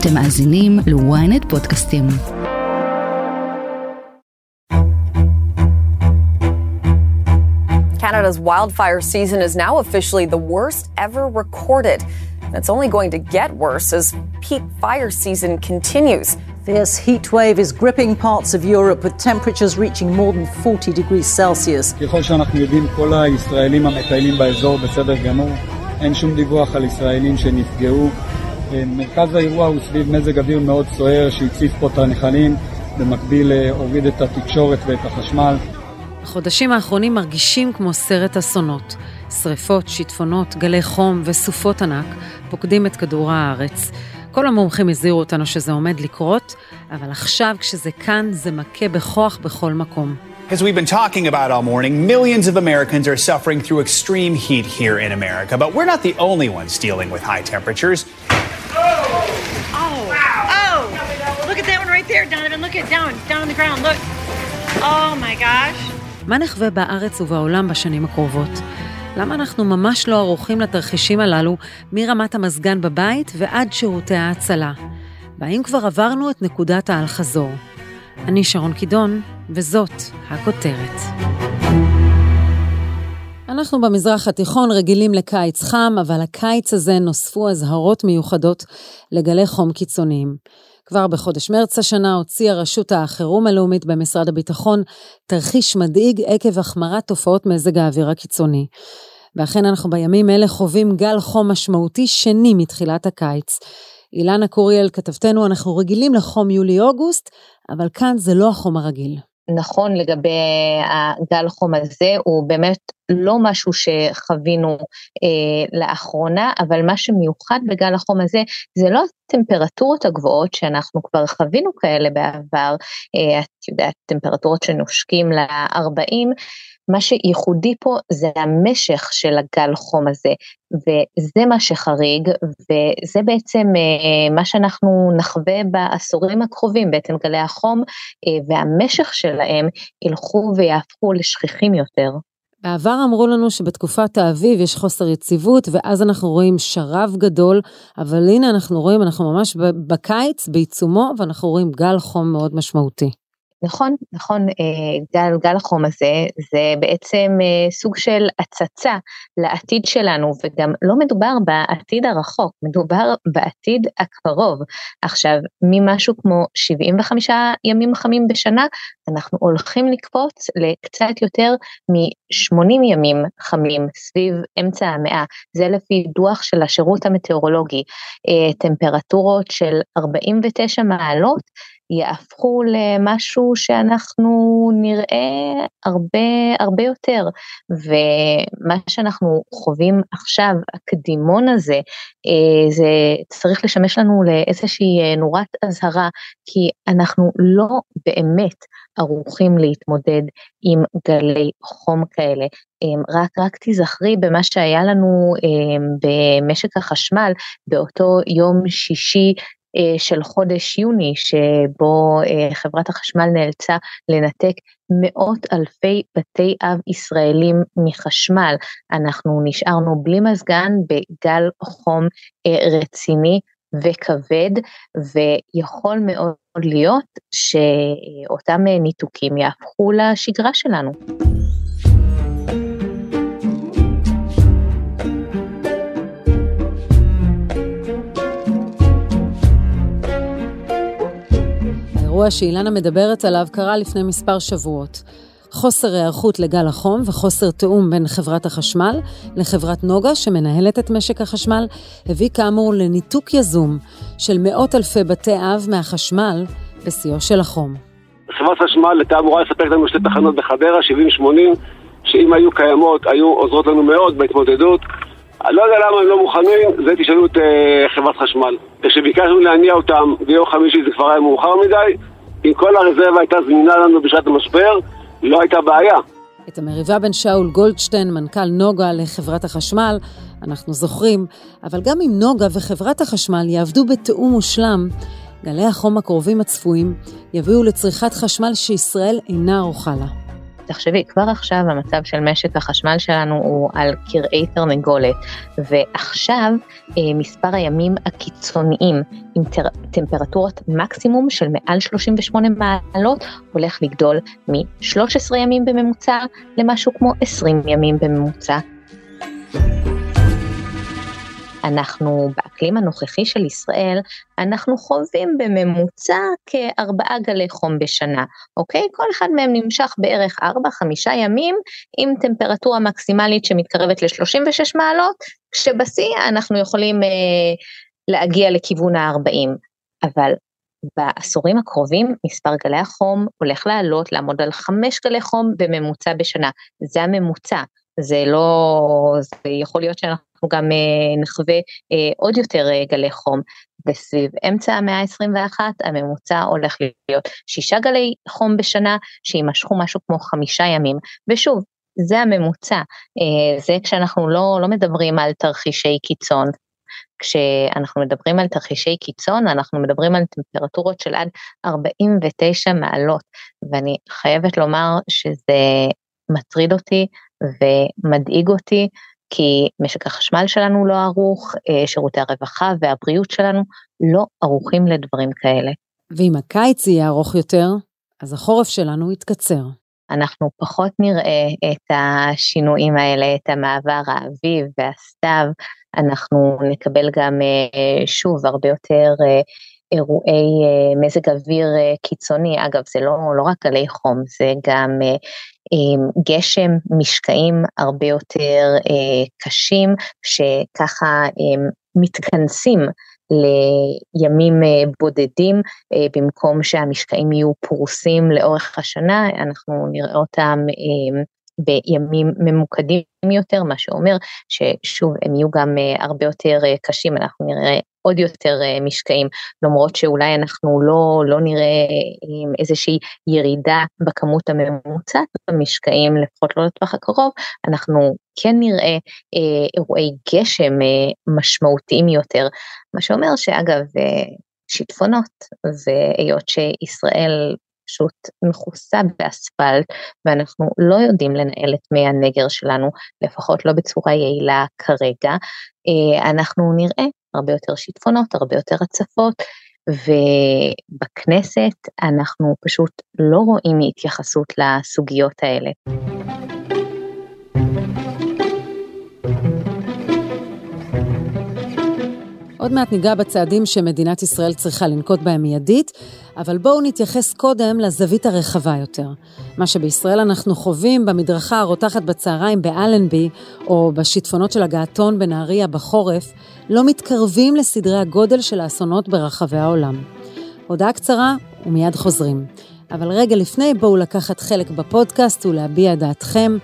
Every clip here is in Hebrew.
אתם מאזינים לוויינט פודקאסטים. Canada's wildfire season is now officially the worst ever recorded. And it's only going to get worse as peak fire season continues. This heat wave is gripping parts of Europe with temperatures reaching more than 40 degrees Celsius. ככל שאנחנו יודעים, כל הישראלים המטיילים באזור בסדר גמור, אין שום דיווח על ישראלים שנפגעו. מרכז האירוע הוא סביב מזג אוויר מאוד סוער שהציף פה את הנחלים, במקביל הוריד את התקשורת ואת החשמל. החודשים האחרונים מרגישים כמו סרט אסונות. שריפות, שיטפונות, גלי חום וסופות ענק פוקדים את כדור הארץ. כל המומחים הזהירו אותנו שזה עומד לקרות, אבל עכשיו כשזה כאן זה מכה בכוח בכל מקום. As we've been talking about all morning, millions of Americans are suffering through extreme heat here in America, but we're not the only ones dealing with high temperatures. Oh! Oh! Wow. Oh! Look at that one right there, Donovan. Look at it down on the ground. Look. Oh my gosh. מה נחווה בארץ ובעולם בשנים הקרובות? למה אנחנו ממש לא ערוכים לתרחישים הללו מרמת המזגן בבית ועד שירותי ההצלה? והאם כבר עברנו את נקודת האל-חזור? אני שרון קידון, וזאת הכותרת. אנחנו במזרח התיכון רגילים לקיץ חם, אבל הקיץ הזה נוספו הזהרות מיוחדות לגלי חום קיצוניים. כבר בחודש מרץ השנה הוציאה רשות החירום הלאומית במשרד הביטחון תרחיש מדאיג עקב החמרת תופעות מזג האוויר הקיצוני. ואכן אנחנו בימים אלה חווים גל חום משמעותי שני מתחילת הקיץ. אילנה קוריאל כתבתנו, אנחנו רגילים לחום יולי-אוגוסט, אבל כאן זה לא החום הרגיל. נכון, לגבי הגל חום הזה, הוא באמת לא משהו שחווינו לאחרונה, אבל מה שמיוחד בגל החום הזה, זה לא הטמפרטורות הגבוהות שאנחנו כבר חווינו כאלה בעבר, את יודעת, טמפרטורות שנושקים ל-40, מה שייחודי פה זה המשך של הגל חום הזה, וזה מה שחריג, וזה בעצם מה שאנחנו נחווה בעשורים הקרובים, בעצם גלי החום, והמשך שלהם ילכו ויהפכו לשכיחים יותר. בעבר אמרו לנו שבתקופת האביב יש חוסר יציבות, ואז אנחנו רואים שרב גדול, אבל הנה אנחנו רואים, אנחנו ממש בקיץ, בעיצומו, ואנחנו רואים גל חום מאוד משמעותי. נכון, גל החום הזה זה בעצם סוג של הצצה לעתיד שלנו, וגם לא מדובר בעתיד הרחוק, מדובר בעתיד הקרוב. עכשיו, ממשהו כמו 75 ימים חמים בשנה, אנחנו הולכים לקפוץ לקצת יותר מ-80 ימים חמים סביב אמצע המאה, זה לפי דוח של השירות המטאורולוגי, טמפרטורות של 49 מעלות, יהפכו למשהו שאנחנו נראה הרבה יותר, ומה שאנחנו חווים עכשיו, הקדימון הזה, זה צריך לשמש לנו לאיזושהי נורת אזהרה, כי אנחנו לא באמת ערוכים להתמודד עם גלי חום כאלה. רק תזכרי במה שהיה לנו במשק החשמל, באותו יום שישי, של חודש יוני, שבו חברת החשמל נאלצה לנתק מאות אלפי בתי אב ישראלים מחשמל. אנחנו נשארנו בלי מזגן בגל חום רציני וכבד, ויכול מאוד להיות שאותם ניתוקים יהפכו לשגרה שלנו. האירוע שאילנה מדברת עליו קרה לפני מספר שבועות. חוסר היערכות לגל החום וחוסר תאום בין חברת החשמל לחברת נוגה שמנהלת את משק החשמל הביא כאמור לניתוק יזום של מאות אלפי בתי אב מהחשמל בשיאו של החום. חברת חשמל הייתה אמורה לספק לנו שתי תחנות בחדרה, 70-80, שאם היו קיימות היו עוזרות לנו מאוד בהתמודדות. לא יודע למה הם לא מוכנים, זה תשאלו את חברת חשמל. כשביקשנו להניע אותם ביום חמישי זה כבר היה מאוחר מדי, אם כל הרזרבה הייתה זמינה לנו בשעת המשבר, לא הייתה בעיה. את המריבה בין שאול גולדשטיין, מנכ"ל נוגה, לחברת החשמל, אנחנו זוכרים, אבל גם אם נוגה וחברת החשמל יעבדו בתאום מושלם, גלי החום הקרובים הצפויים יביאו לצריכת חשמל שישראל אינה ערוכה לה. תחשבי, כבר עכשיו המצב של משק החשמל שלנו הוא על קרעי תרנגולת, ועכשיו מספר הימים הקיצוניים עם טמפרטורת מקסימום של מעל 38 מעלות הולך לגדול מ-13 ימים בממוצע למשהו כמו 20 ימים בממוצע. אנחנו באקלים הנוכחי של ישראל, אנחנו חווים בממוצע כ4 גלי חום בשנה, אוקיי? כל אחד מהם נמשך בערך 4-5 ימים, עם טמפרטורה מקסימלית שמתקרבת ל-36 מעלות, כשבשיא אנחנו יכולים להגיע לכיוון ה-40, אבל בעשורים הקרובים מספר גלי החום הולך לעלות, לעמוד על 5 גלי חום בממוצע בשנה, זה הממוצע, זה לא, זה יכול להיות שאנחנו גם נחווה עוד יותר גלי חום, וסביב אמצע המאה ה-21 הממוצע הולך להיות 6 גלי חום בשנה, שימשכו משהו כמו 5 ימים, ושוב, זה הממוצע, זה כשאנחנו לא מדברים על תרחישי קיצון, כשאנחנו מדברים על תרחישי קיצון, אנחנו מדברים על טמפרטורות של עד 49 מעלות, ואני חייבת לומר שזה מטריד אותי, ומדאיג אותי, כי משק החשמל שלנו לא ערוך, שירותי הרווחה והבריאות שלנו לא ערוכים לדברים כאלה. ואם הקיץ יהיה ארוך יותר, אז החורף שלנו יתקצר. אנחנו פחות נראה את השינויים האלה, את המעבר האביב והסתיו, אנחנו נקבל גם שוב הרבה יותר אירועי מזג אוויר קיצוני, אגב זה לא רק עלי חום, זה גם גשם, משקעים הרבה יותר קשים, שככה מתכנסים לימים בודדים, במקום שהמשקעים יהיו פורסים לאורך השנה, אנחנו נראה אותם בימים ממוקדים יותר, מה שאומר ששוב הם יהיו גם הרבה יותר קשים, אנחנו נראה עוד יותר משקעים, למרות שאולי אנחנו לא נראה עם איזושהי ירידה בכמות הממוצעת במשקעים, לפחות לא לטווח הקרוב, אנחנו כן נראה אירועי גשם משמעותיים יותר, מה שאומר שאגב שיטפונות, והיות שישראל פשוט מחוסה באספלט, ואנחנו לא יודעים לנהל את מי הנגר שלנו, לפחות לא בצורה יעילה כרגע, אנחנו נראה הרבה יותר שיטפונות, הרבה יותר הצפות, ובכנסת אנחנו פשוט לא רואים התייחסות לסוגיות האלה. עוד מעט ניגע בצעדים שמדינת ישראל צריכה לנקוט בהם מיידית, אבל בואו נתייחס קודם לזווית הרחבה יותר. מה שבישראל אנחנו חווים במדרכה הרותחת בצהריים באלנבי, או בשיטפונות של הגעתון בנהריה בחורף, לא מתקרבים לסדרי הגודל של האסונות ברחבי העולם. הודעה קצרה ומיד חוזרים. אבל רגע לפני בואו לקחת חלק בפודקאסט ולהביע דעתכם,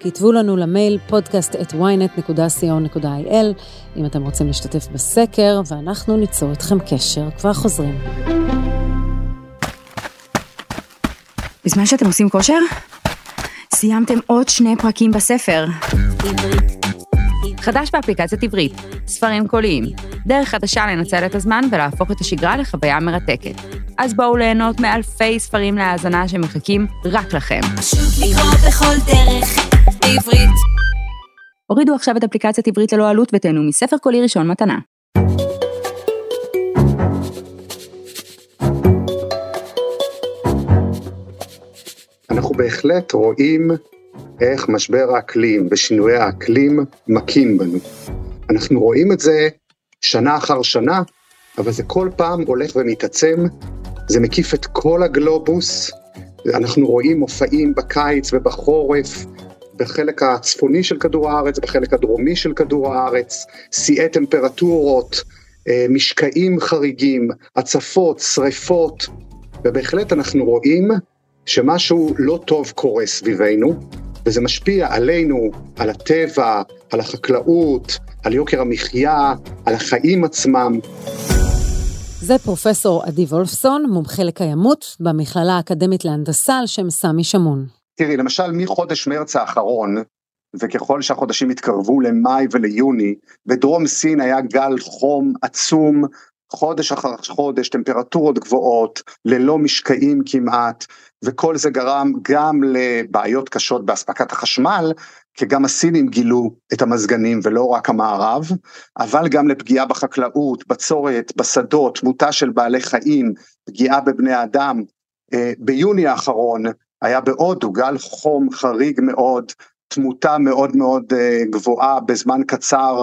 כתבו לנו למייל podcast@ynet.co.il אם אתם רוצים להשתתף בסקר, ואנחנו ניצור אתכם קשר. כבר חוזרים. בזמן שאתם עושים כושר, סיימתם עוד 2 פרקים בספר. חדש באפליקציית עברית, ספרים קוליים, דרך חדשה לנצל את הזמן ולהפוך את השגרה לחוויה מרתקת. אז בואו ליהנות מאלפי ספרים להאזנה שמחכים רק לכם. פשוט לקרוא בכל דרך בעברית. הורידו עכשיו את אפליקציית עברית ללא עלות ותיהנו מספר קולי ראשון מתנה. אנחנו בהחלט רואים איך משבר האקלים ושינוי האקלים מקים בנו. אנחנו רואים את זה שנה אחר שנה, אבל זה כל פעם הולך ומתעצם, זה מקיף את כל הגלובוס, אנחנו רואים מופעים בקיץ ובחורף, בחלק הצפוני של כדור הארץ, בחלק הדרומי של כדור הארץ, שיאי טמפרטורות, משקעים חריגים, הצפות, שריפות, ובהחלט אנחנו רואים שמשהו לא טוב קורה סביבנו, וזה משפיע עלינו, על הטבע, על החקלאות, על יוקר המחיה, על החיים עצמם. זה פרופסור עדי וולפסון, מומחה לקיימות, במכללה האקדמית להנדסה על שם סמי שמון. תראי, למשל, מחודש מרץ האחרון, וככל שהחודשים התקרבו למאי וליוני, בדרום סין היה גל חום עצום, חודש אחר חודש, טמפרטורות גבוהות, ללא משקעים כמעט, וכל זה גרם גם לבעיות קשות באספקת החשמל, כי גם הסינים גילו את המזגנים ולא רק המערב, אבל גם לפגיעה בחקלאות, בצורת, בשדות, תמותה של בעלי חיים, פגיעה בבני האדם. ביוני האחרון היה בעודו גל חום חריג מאוד, תמותה מאוד מאוד גבוהה בזמן קצר,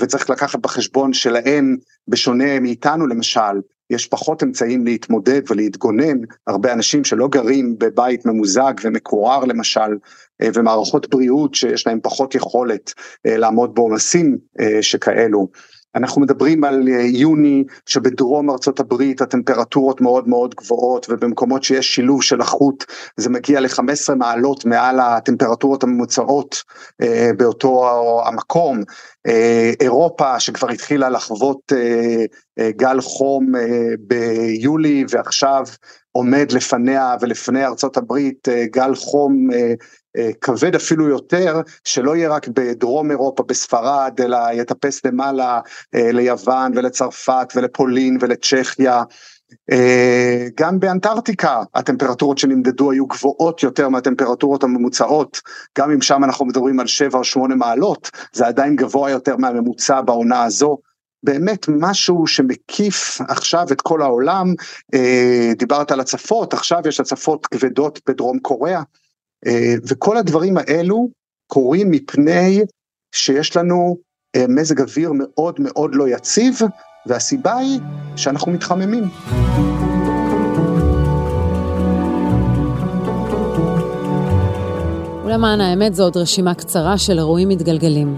וצריך לקחת בחשבון שלהם, בשונה מאיתנו למשל, יש פחות אמצעים להתמודד ולהתגונן, הרבה אנשים שלא גרים בבית ממוזג ומקורר למשל, ומערכות בריאות שיש להם פחות יכולת לעמוד בעומסים שכאלו. אנחנו מדברים על יוני שבדרום ארצות הברית הטמפרטורות מאוד מאוד גבוהות, ובמקומות שיש שילוב של החוט זה מגיע ל-15 מעלות מעל הטמפרטורות הממוצעות באותו המקום. אירופה שכבר התחילה לחוות גל חום ביולי, ועכשיו עומד לפניה ולפני ארצות הברית גל חום כבד אפילו יותר, שלא יהיה רק בדרום אירופה, בספרד, אלא יטפס למעלה ליוון ולצרפת ולפולין ולצ'כיה. גם באנטרקטיקה הטמפרטורות שנמדדו היו גבוהות יותר מהטמפרטורות הממוצעות, גם אם שם אנחנו מדברים על 7 או 8 מעלות, זה עדיין גבוה יותר מהממוצע בעונה הזו. באמת משהו שמקיף עכשיו את כל העולם. דיברת על הצפות, עכשיו יש הצפות כבדות בדרום קוריאה, וכל הדברים האלו קורים מפני שיש לנו מזג אוויר מאוד מאוד לא יציב, והסיבה היא שאנחנו מתחממים. ולמען האמת זו עוד רשימה קצרה של אירועים מתגלגלים.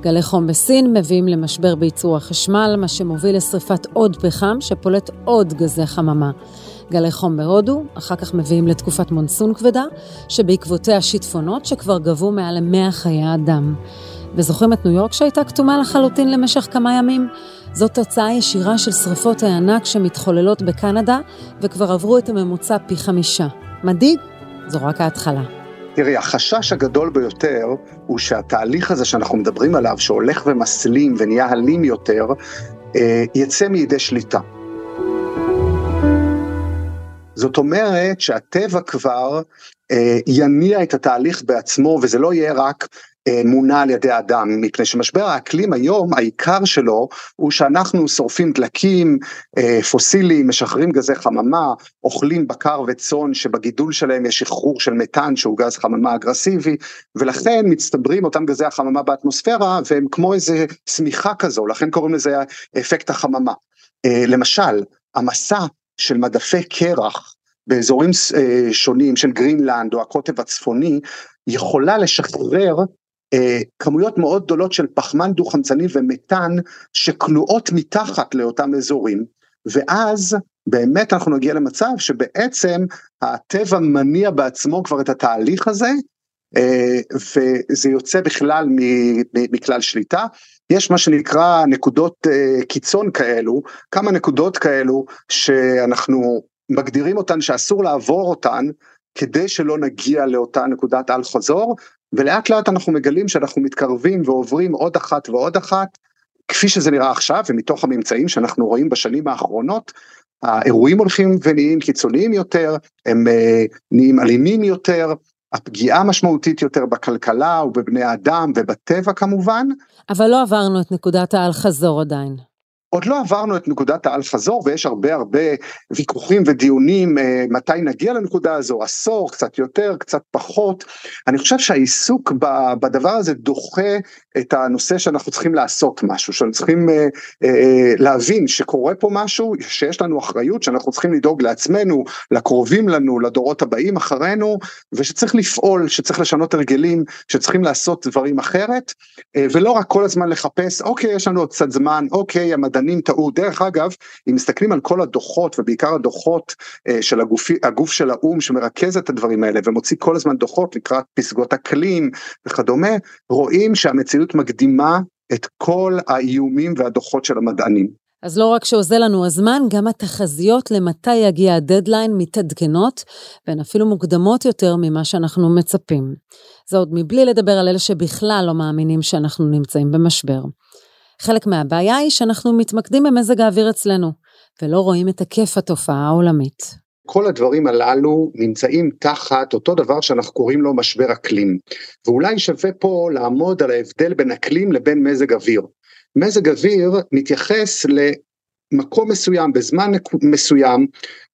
גלי חום בסין מביאים למשבר בייצור החשמל, מה שמוביל לשריפת עוד פחם שפולט עוד גזי חממה. גלי חום בהודו, אחר כך מביאים לתקופת מונסון כבדה, שבעקבותיה שיטפונות שכבר גבו מעל 100 חיי אדם. וזוכרים את ניו יורק שהייתה כתומה לחלוטין למשך כמה ימים? זאת תוצאה ישירה של שריפות הענק שמתחוללות בקנדה, וכבר עברו את הממוצע פי 5. מדהיג? זו רק ההתחלה. תראי, החשש הגדול ביותר הוא שהתהליך הזה שאנחנו מדברים עליו, שהולך ומסלים ונהיה הלים יותר, יצא מידי שליטה. זאת אומרת שהטבע כבר יניע את התהליך בעצמו, וזה לא יהיה רק מונע על ידי האדם, מפני שמשבר האקלים היום, העיקר שלו הוא שאנחנו שורפים דלקים פוסילים, משחררים גזי חממה, אוכלים בקר וצאן שבגידול שלהם יש שחרור של מתאן שהוא גז חממה אגרסיבי, ולכן מצטברים אותם גזי החממה באטמוספירה, והם כמו איזה סמיכה כזו, לכן קוראים לזה אפקט החממה. למשל, המסע של מדפי קרח באזורים שונים של גרינלנד או הקוטב הצפוני, יכולה לשחרר כמויות מאוד גדולות של פחמן דו-חמצני ומתאן שכלואות מתחת לאותם אזורים, ואז באמת אנחנו נגיע למצב שבעצם הטבע מניע בעצמו כבר את התהליך הזה, וזה יוצא בכלל מכלל שליטה. יש מה שנקרא נקודות קיצון כאלו, כמה נקודות כאלו שאנחנו מגדירים אותן שאסור לעבור אותן, כדי שלא נגיע לאותה נקודת אל חזור, ולאט לאט אנחנו מגלים שאנחנו מתקרבים ועוברים עוד אחת ועוד אחת, כפי שזה נראה עכשיו, ומתוך הממצאים שאנחנו רואים בשנים האחרונות, האירועים הולכים ונהיים קיצוניים יותר, הם נהיים אלימים יותר, הפגיעה משמעותית יותר בכלכלה ובבני האדם ובטבע כמובן. אבל לא עברנו את נקודת האל חזור עדיין. עוד לא עברנו את נקודת האל חזור, ויש הרבה ויכוחים ודיונים, מתי נגיע לנקודה הזו, עשור, קצת יותר, קצת פחות. אני חושב שהעיסוק בדבר הזה דוחה את הנושא שאנחנו צריכים לעשות משהו, שאנחנו צריכים להבין שקורה פה משהו, שיש לנו אחריות, שאנחנו צריכים לדאוג לעצמנו, לקרובים לנו, לדורות הבאים אחרינו, ושצריך לפעול, שצריך לשנות הרגלים, שצריכים לעשות דברים אחרת, ולא רק כל הזמן לחפש, אוקיי, יש לנו עוד קצת זמן, אוקיי, המדענים טעו. דרך אגב, אם מסתכלים על כל הדוחות, ובעיקר הדוחות של הגוף של האום שמרכז את הדברים האלה, ומוציא כל הזמן דוחות לקראת פסגות אקלים וכדומה, רואים שהמציאות מקדימה את כל האיומים והדוחות של המדענים. אז לא רק שעוזר לנו הזמן, גם התחזיות למתי יגיע הדדליין מתעדכנות, והן אפילו מוקדמות יותר ממה שאנחנו מצפים. זה עוד מבלי לדבר על אלה שבכלל לא מאמינים שאנחנו נמצאים במשבר. חלק מהבעיה היא שאנחנו מתמקדים במזג האוויר אצלנו, ולא רואים את היקף התופעה העולמית. כל הדברים הללו נמצאים תחת אותו דבר שאנחנו קוראים לו משבר אקלים, ואולי שווה פה לעמוד על ההבדל בין אקלים לבין מזג אוויר. מזג אוויר מתייחס למקום מסוים בזמן מסוים,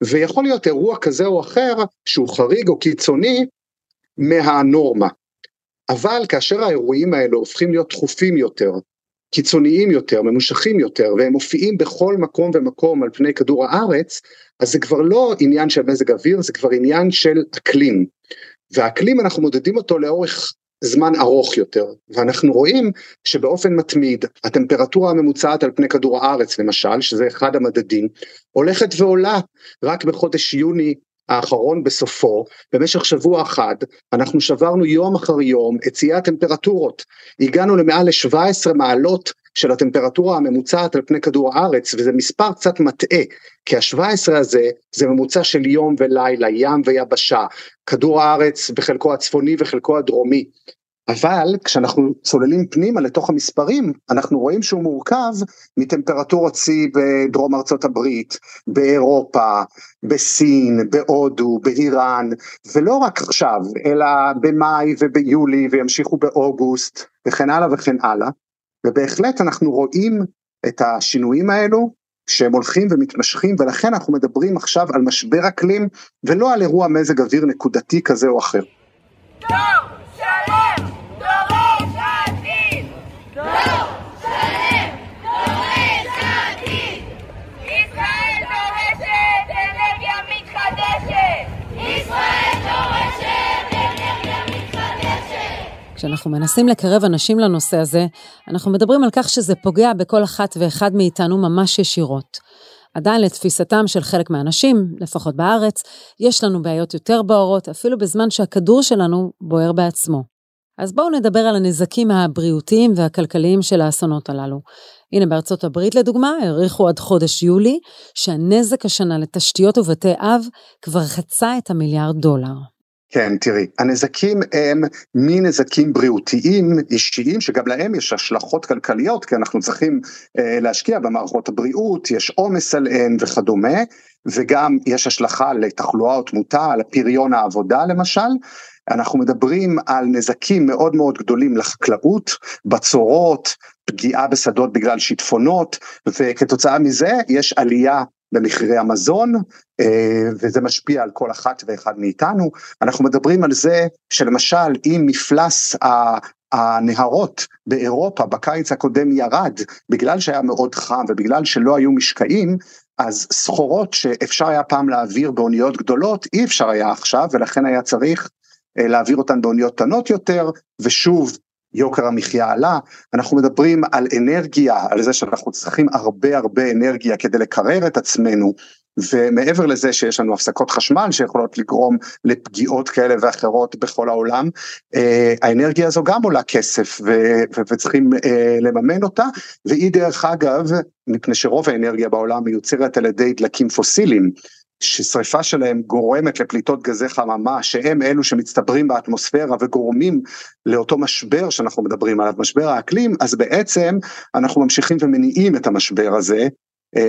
ויכול להיות אירוע כזה או אחר שהוא חריג או קיצוני מהנורמה. אבל כאשר האירועים האלו הופכים להיות תכופים יותר, קיצוניים יותר, ממושכים יותר, והם מופיעים בכל מקום ומקום על פני כדור הארץ, אז זה כבר לא עניין של מזג אוויר, זה כבר עניין של אקלים. והאקלים אנחנו מודדים אותו לאורך זמן ארוך יותר, ואנחנו רואים שבאופן מתמיד, הטמפרטורה הממוצעת על פני כדור הארץ למשל, שזה אחד המדדים, הולכת ועולה. רק בחודש יוני האחרון בסופו, במשך שבוע אחד, אנחנו שברנו יום אחר יום את שיאי הטמפרטורות, הגענו למעל ל-17 מעלות של הטמפרטורה הממוצעת על פני כדור הארץ, וזה מספר קצת מטעה, כי ה-17 הזה זה ממוצע של יום ולילה, ים ויבשה, כדור הארץ בחלקו הצפוני וחלקו הדרומי, אבל כשאנחנו צוללים פנימה לתוך המספרים, אנחנו רואים שהוא מורכב מטמפרטורות שיא בדרום ארצות הברית, באירופה, בסין, בהודו, באיראן, ולא רק עכשיו, אלא במאי וביולי, וימשיכו באוגוסט, וכן הלאה וכן הלאה, ובהחלט אנחנו רואים את השינויים האלו, שהם הולכים ומתמשכים, ולכן אנחנו מדברים עכשיו על משבר אקלים, ולא על אירוע מזג אוויר נקודתי כזה או אחר. טוב, שלם! כשאנחנו מנסים לקרב אנשים לנושא הזה, אנחנו מדברים על כך שזה פוגע בכל אחת ואחד מאיתנו ממש ישירות. עדיין לתפיסתם של חלק מהאנשים, לפחות בארץ, יש לנו בעיות יותר בוערות, אפילו בזמן שהכדור שלנו בוער בעצמו. אז בואו נדבר על הנזקים הבריאותיים והכלכליים של האסונות הללו. הנה בארצות הברית לדוגמה, העריכו עד חודש יולי, שהנזק השנה לתשתיות ובתי אב כבר חצה את $1 מיליארד. כן, תראי, הנזקים הם מנזקים בריאותיים אישיים, שגם להם יש השלכות כלכליות, כי אנחנו צריכים להשקיע במערכות הבריאות, יש עומס עליהן וכדומה, וגם יש השלכה לתחלואה או תמותה, על הפריון העבודה למשל, אנחנו מדברים על נזקים מאוד מאוד גדולים לחקלאות, בצורות, פגיעה בשדות בגלל שיטפונות, וכתוצאה מזה יש עלייה במחירי המזון, וזה משפיע על כל אחת ואחד מאיתנו. אנחנו מדברים על זה שלמשל אם מפלס הנהרות באירופה בקיץ הקודם ירד, בגלל שהיה מאוד חם ובגלל שלא היו משקעים, אז סחורות שאפשר היה פעם להעביר באוניות גדולות, אי אפשר היה עכשיו, ולכן היה צריך להעביר אותן באוניות קטנות יותר, ושוב יוקר המחיה עלה. אנחנו מדברים על אנרגיה, על זה שאנחנו צריכים הרבה אנרגיה כדי לקרר את עצמנו, ומעבר לזה שיש לנו הפסקות חשמל שיכולות לגרום לפגיעות כאלה ואחרות בכל העולם, האנרגיה הזו גם עולה כסף וצריכים לממן אותה, והיא דרך אגב, מפני שרוב האנרגיה בעולם מיוצרת על ידי דלקים פוסיליים, ששריפה שלהם גורמת לפליטות גזי חממה, שהם אלו שמצטברים באטמוספירה וגורמים לאותו משבר שאנחנו מדברים עליו, משבר האקלים, אז בעצם אנחנו ממשיכים ומניעים את המשבר הזה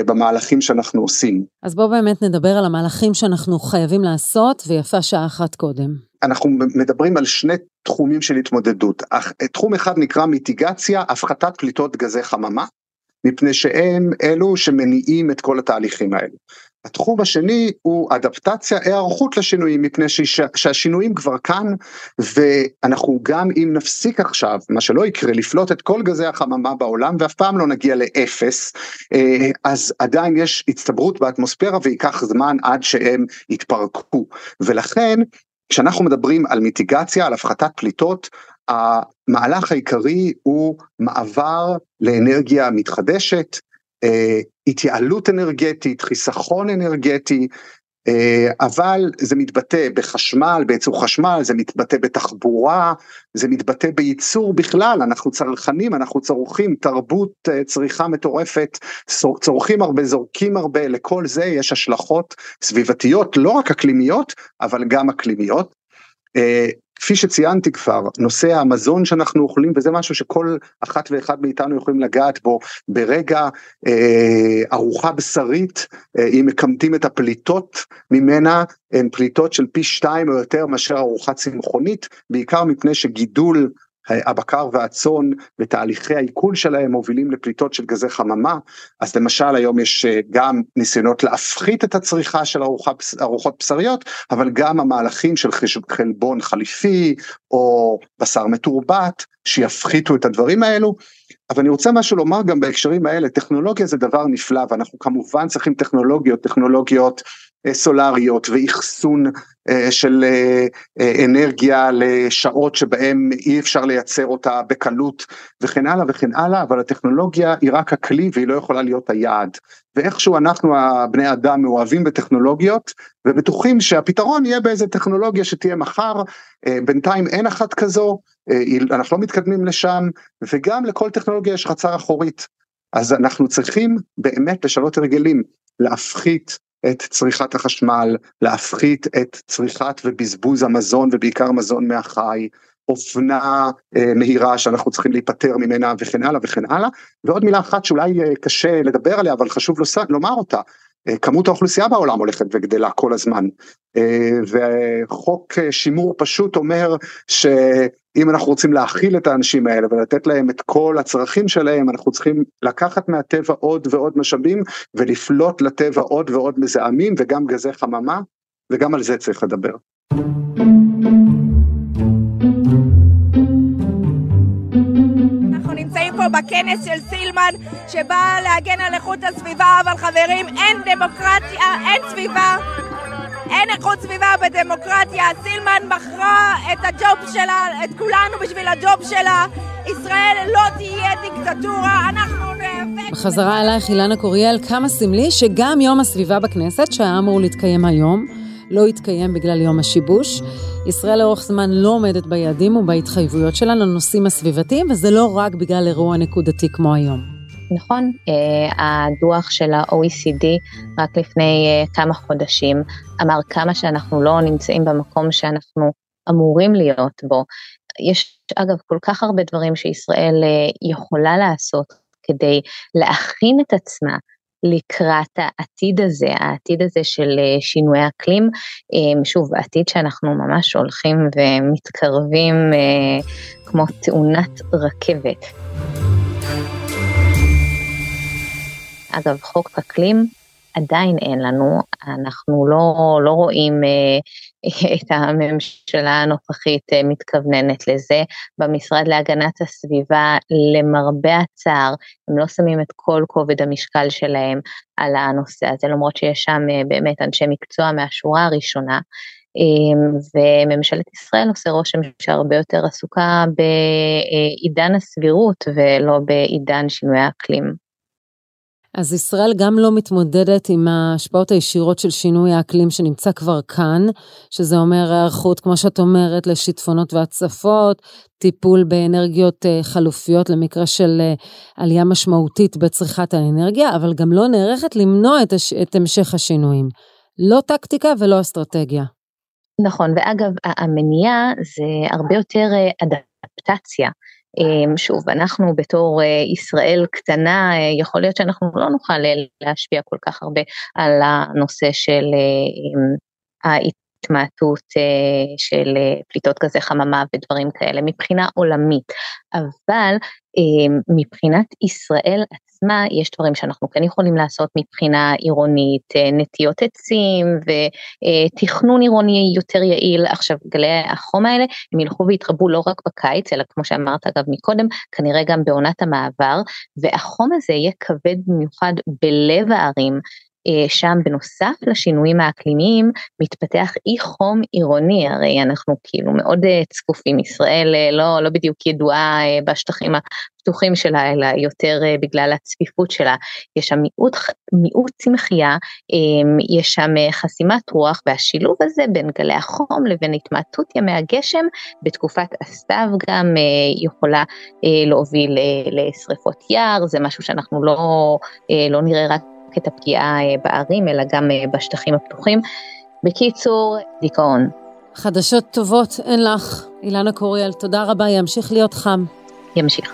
במהלכים שאנחנו עושים. אז בואו באמת נדבר על המהלכים שאנחנו חייבים לעשות, ויפה שעה אחת קודם. אנחנו מדברים על שני תחומים של התמודדות. תחום אחד נקרא מיטיגציה, הפחתת פליטות גזי חממה, מפני שהם אלו שמניעים את כל התהליכים האלו. התחום השני הוא אדפטציה, הערכות לשינויים, מפני שהשינויים כבר כאן, ואנחנו גם אם נפסיק עכשיו, מה שלא יקרה, לפלוט את כל גזי החממה בעולם, ואף פעם לא נגיע לאפס, אז עדיין יש הצטברות באטמוספירה, ויקח זמן עד שהם יתפרקו, ולכן, כשאנחנו מדברים על מיטיגציה, על הפחתת פליטות, המהלך העיקרי הוא מעבר לאנרגיה מתחדשת, התייעלות אנרגטית, חיסכון אנרגטי, אבל זה מתבטא בחשמל, בייצור חשמל, זה מתבטא בתחבורה, זה מתבטא בייצור בכלל, אנחנו צרכנים, אנחנו צורכים, תרבות צריכה מטורפת, צורכים הרבה, זורקים הרבה, לכל זה יש השלכות סביבתיות, לא רק אקלימיות, אבל גם אקלימיות. כפי שציינתי כבר, נושא המזון שאנחנו אוכלים, וזה משהו שכל אחת ואחד מאיתנו יכולים לגעת בו, ברגע ארוחה בשרית, אם מקמתים את הפליטות ממנה, הן פליטות של פי 2 או יותר מאשר ארוחה צמחונית, בעיקר מפני שגידול הבקר והצאן ותהליכי העיכול שלהם מובילים לפליטות של גזי חממה. אז למשל היום יש גם ניסיונות להפחית את הצריכה של ארוחות בשריות, אבל גם המהלכים של חלבון חליפי או בשר מטורבת שיפחיתו את הדברים האלו. אבל אני רוצה משהו לומר גם בהקשרים האלה, טכנולוגיה זה דבר נפלא, ואנחנו כמובן צריכים טכנולוגיות סולריות ואיחסון של אנרגיה לשעות שבהם אי אפשר לייצר אותה בקלות וכן הלאה וכן הלאה, אבל הטכנולוגיה היא רק הכלי והיא לא יכולה להיות היעד. ואיכשהו אנחנו הבני אדם מאוהבים בטכנולוגיות ובטוחים שהפתרון יהיה באיזה טכנולוגיה שתהיה מחר, בינתיים אין אחת כזו, אנחנו לא מתקדמים לשם, וגם לכל טכנולוגיה יש חצר אחורית. אז אנחנו צריכים באמת לשנות הרגלים, להפחית את צריכת החשמל, להפחית את צריכת ובזבוז המזון, ובעיקר מזון מהחי, אופנה מהירה שאנחנו צריכים להיפטר ממנה וכן הלאה וכן הלאה. ועוד מילה אחת שאולי קשה לדבר עליה, אבל חשוב לומר אותה, כמות האוכלוסייה בעולם הולכת וגדלה כל הזמן, וחוק שימור פשוט אומר שאם אנחנו רוצים להכיל את האנשים האלה ולתת להם את כל הצרכים שלהם, אנחנו צריכים לקחת מהטבע עוד ועוד משאבים ולפלוט לטבע עוד ועוד מזהמים וגם גזי חממה, וגם על זה צריך לדבר. בכנס של סילמן שבא להגן על איכות הסביבה, אבל חברים, אין דמוקרטיה, אין סביבה, אין איכות סביבה בדמוקרטיה. סילמן מכרה את הג'וב שלה, את כולנו בשביל הג'וב שלה. ישראל לא תהיה דיקטטורה, אנחנו נאבק. בחזרה אלייך אילנה קוריאל, כמה סמלי שגם יום הסביבה בכנסת שהיה אמור להתקיים היום לא התקיים בגלל יום השיבוש. ישראל לאורך זמן לא עומדת ביעדים ובהתחייבויות שלה לנושאים הסביבתיים, וזה לא רק בגלל אירוע נקודתי כמו היום. נכון, הדוח של ה-OECD רק לפני כמה חודשים אמר כמה שאנחנו לא נמצאים במקום שאנחנו אמורים להיות בו. יש אגב כל כך הרבה דברים שישראל יכולה לעשות כדי להכין את עצמה לקראת העתיד הזה של שינוי אקלים, שוב, העתיד שאנחנו ממש הולכים ומתקרבים כמו תאונת רכבת. אגב, חוק אקלים עדיין אין לנו, אנחנו לא רואים את הממשלה הנוכחית מתכווננת לזה. במשרד להגנת הסביבה, למרבה הצער, הם לא שמים את כל כובד המשקל שלהם על הנושא הזה, למרות שיש שם באמת אנשי מקצוע מהשורה הראשונה, וממשלת ישראל עושה רושם שהרבה יותר עסוקה בעידן הסבירות ולא בעידן שינוי האקלים. אז ישראל גם לא מתמודדת עם ההשפעות הישירות של שינוי האקלים שנמצא כבר כאן, שזה אומר הערכות, כמו שאת אומרת, לשיטפונות והצפות, טיפול באנרגיות חלופיות למקרה של עלייה משמעותית בצריכת האנרגיה, אבל גם לא נערכת למנוע את המשך השינויים. לא טקטיקה ולא אסטרטגיה. נכון, ואגב, המניעה זה הרבה יותר אדפטציה. שוב, אנחנו בתור ישראל קטנה, יכול להיות שאנחנו לא נוכל להשפיע כל כך הרבה על הנושא של ההתמעטות של פליטות גזי חממה ודברים כאלה מבחינה עולמית, אבל מבחינת ישראל עצמה יש דברים שאנחנו כן יכולים לעשות מבחינה עירונית, נטיות עצים ותכנון עירוני יותר יעיל. עכשיו גלי החום האלה הם ילכו והתרבו לא רק בקיץ, אלא כמו שאמרת אגב מקודם, כנראה גם בעונת המעבר, והחום הזה יהיה כבד במיוחד בלב הערים. שם בנוסף לשינויים האקלימיים מתפתח אי חום עירוני, הרי אנחנו כאילו מאוד צקופים, ישראל לא בדיוק ידועה בשטחים הפתוחים שלה, אלא יותר בגלל הצפיפות שלה. יש שם מיעוט צמחייה, יש שם חסימת רוח, והשילוב הזה בין גלי החום לבין התמעטות ימי הגשם בתקופת הסתיו גם יכולה להוביל לשריפות יער. זה משהו שאנחנו לא נראה רק את הפגיעה בערים, אלא גם בשטחים הפתוחים. בקיצור, דיכאון. חדשות טובות אין לך, אילנה קוריאל, תודה רבה, ימשיך להיות חם. ימשיך.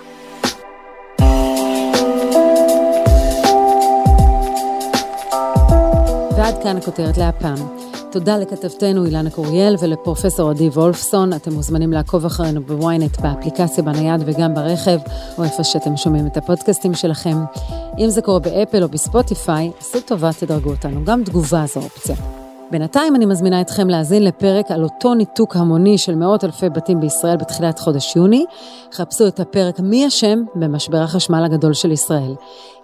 ועד כאן הכותרת להפעם. תודה לכתבתנו אילנה קוריאל ולפרופסור עדי וולפסון. אתם מוזמנים לעקוב אחרינו בוויינט, באפליקציה, בנייד וגם ברכב, או איפה שאתם שומעים את הפודקאסטים שלכם. אם זה קורה באפל או בספוטיפיי, עשו טובה, תדרגו אותנו. גם תגובה זו אופציה. בינתיים אני מזמינה אתכם להזין לפרק על אותו ניתוק המוני של מאות אלפי בתים בישראל בתחילת חודש יוני. חפשו את הפרק מי השם במשבר החשמל הגדול של ישראל.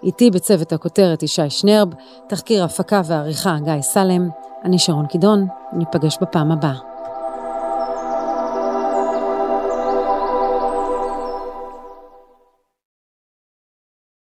איתי בצוות הכותרת ישי שנרב, תחקיר הפקה ועריכה גיא סלם. אני שרון קידון, ניפגש בפעם הבאה.